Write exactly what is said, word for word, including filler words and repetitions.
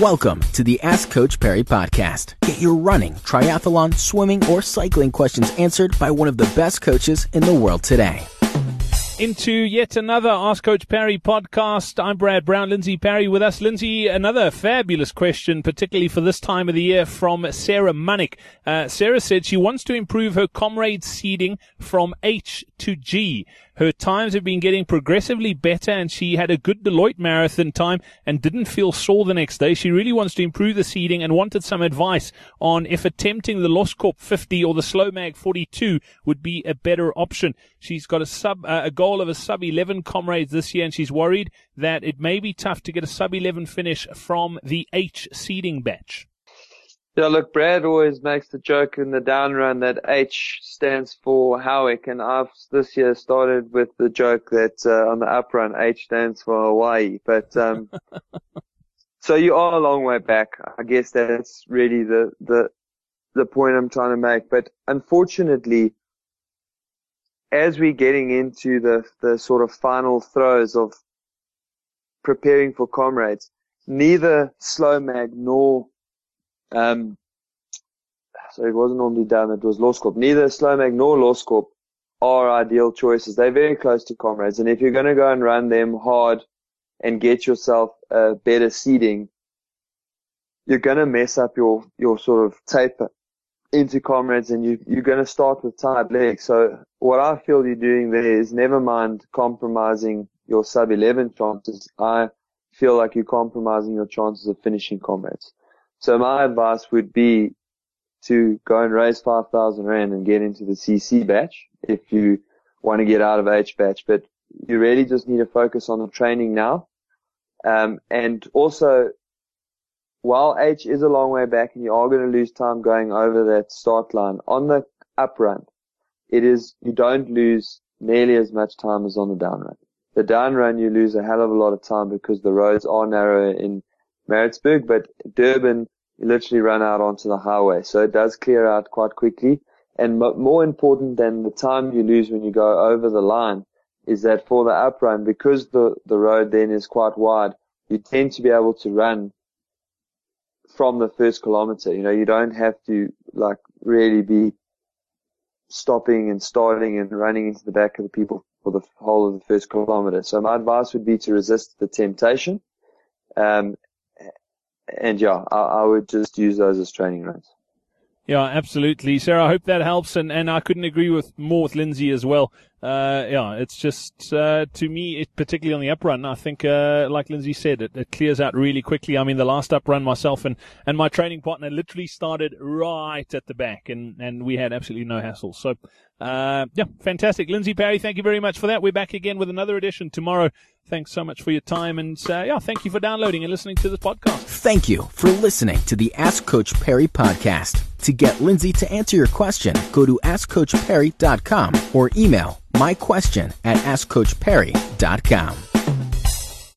Welcome to the Ask Coach Perry podcast. Get your running, triathlon, swimming, or cycling questions answered by one of the best coaches in the world today. Into yet another Ask Coach Perry podcast. I'm Brad Brown, Lindsay Perry with us. Lindsay, another fabulous question, particularly for this time of the year, from Sarah Munnick. Uh, Sarah said she wants to improve her Comrades seeding from H to G. Her times have been getting progressively better, and she had a good Deloitte marathon time and didn't feel sore the next day. She really wants to improve the seeding and wanted some advice on if attempting the Loskop fifty or the SlowMag forty-two would be a better option. She's got a sub uh, a goal of a sub eleven Comrades this year, and she's worried that it may be tough to get a sub eleven finish from the H seeding batch. Yeah, look, Brad always makes the joke in the down run that H stands for Howick, and I've this year started with the joke that uh, on the up run H stands for Hawaii. But um, so you are a long way back. I guess that's really the the the point I'm trying to make. But unfortunately, as we're getting into the the sort of final throes of preparing for Comrades, neither SlowMag nor Um, so it wasn't normally done, it was Loskop. Neither SlowMag nor Loskop are ideal choices. They're very close to Comrades. And if you're going to go and run them hard and get yourself a better seeding, you're going to mess up your, your sort of taper into Comrades, and you, you're going to start with tired legs. So what I feel you're doing there is never mind compromising your sub eleven chances. I feel like you're compromising your chances of finishing Comrades. So my advice would be to go and raise five thousand Rand and get into the C C batch if you want to get out of H batch. But you really just need to focus on the training now. Um, and also, while H is a long way back and you are going to lose time going over that start line, on the up run, it is, you don't lose nearly as much time as on the down run. The down run, you lose a hell of a lot of time because the roads are narrower in Maritzburg, but Durban, you literally run out onto the highway. So it does clear out quite quickly. And m- more important than the time you lose when you go over the line is that for the up run, because the, the road then is quite wide, you tend to be able to run from the first kilometer. You know, you don't have to like really be stopping and starting and running into the back of the people for the whole of the first kilometer. So my advice would be to resist the temptation. Um, And yeah, I, I would just use those as training runs. Yeah, absolutely. Sarah, I hope that helps. And, and I couldn't agree with more with Lindsay as well. Uh, yeah, it's just, uh, to me, it, particularly on the up run, I think, uh, like Lindsay said, it, it clears out really quickly. I mean, the last up run myself and, and my training partner literally started right at the back, and, and we had absolutely no hassle. So, uh, yeah, fantastic. Lindsay Perry, thank you very much for that. We're back again with another edition tomorrow. Thanks so much for your time, and uh, yeah, thank you for downloading and listening to this podcast. Thank you for listening to the Ask Coach Perry podcast. To get Lindsay to answer your question, go to ask coach perry dot com or email my question at ask coach perry dot com.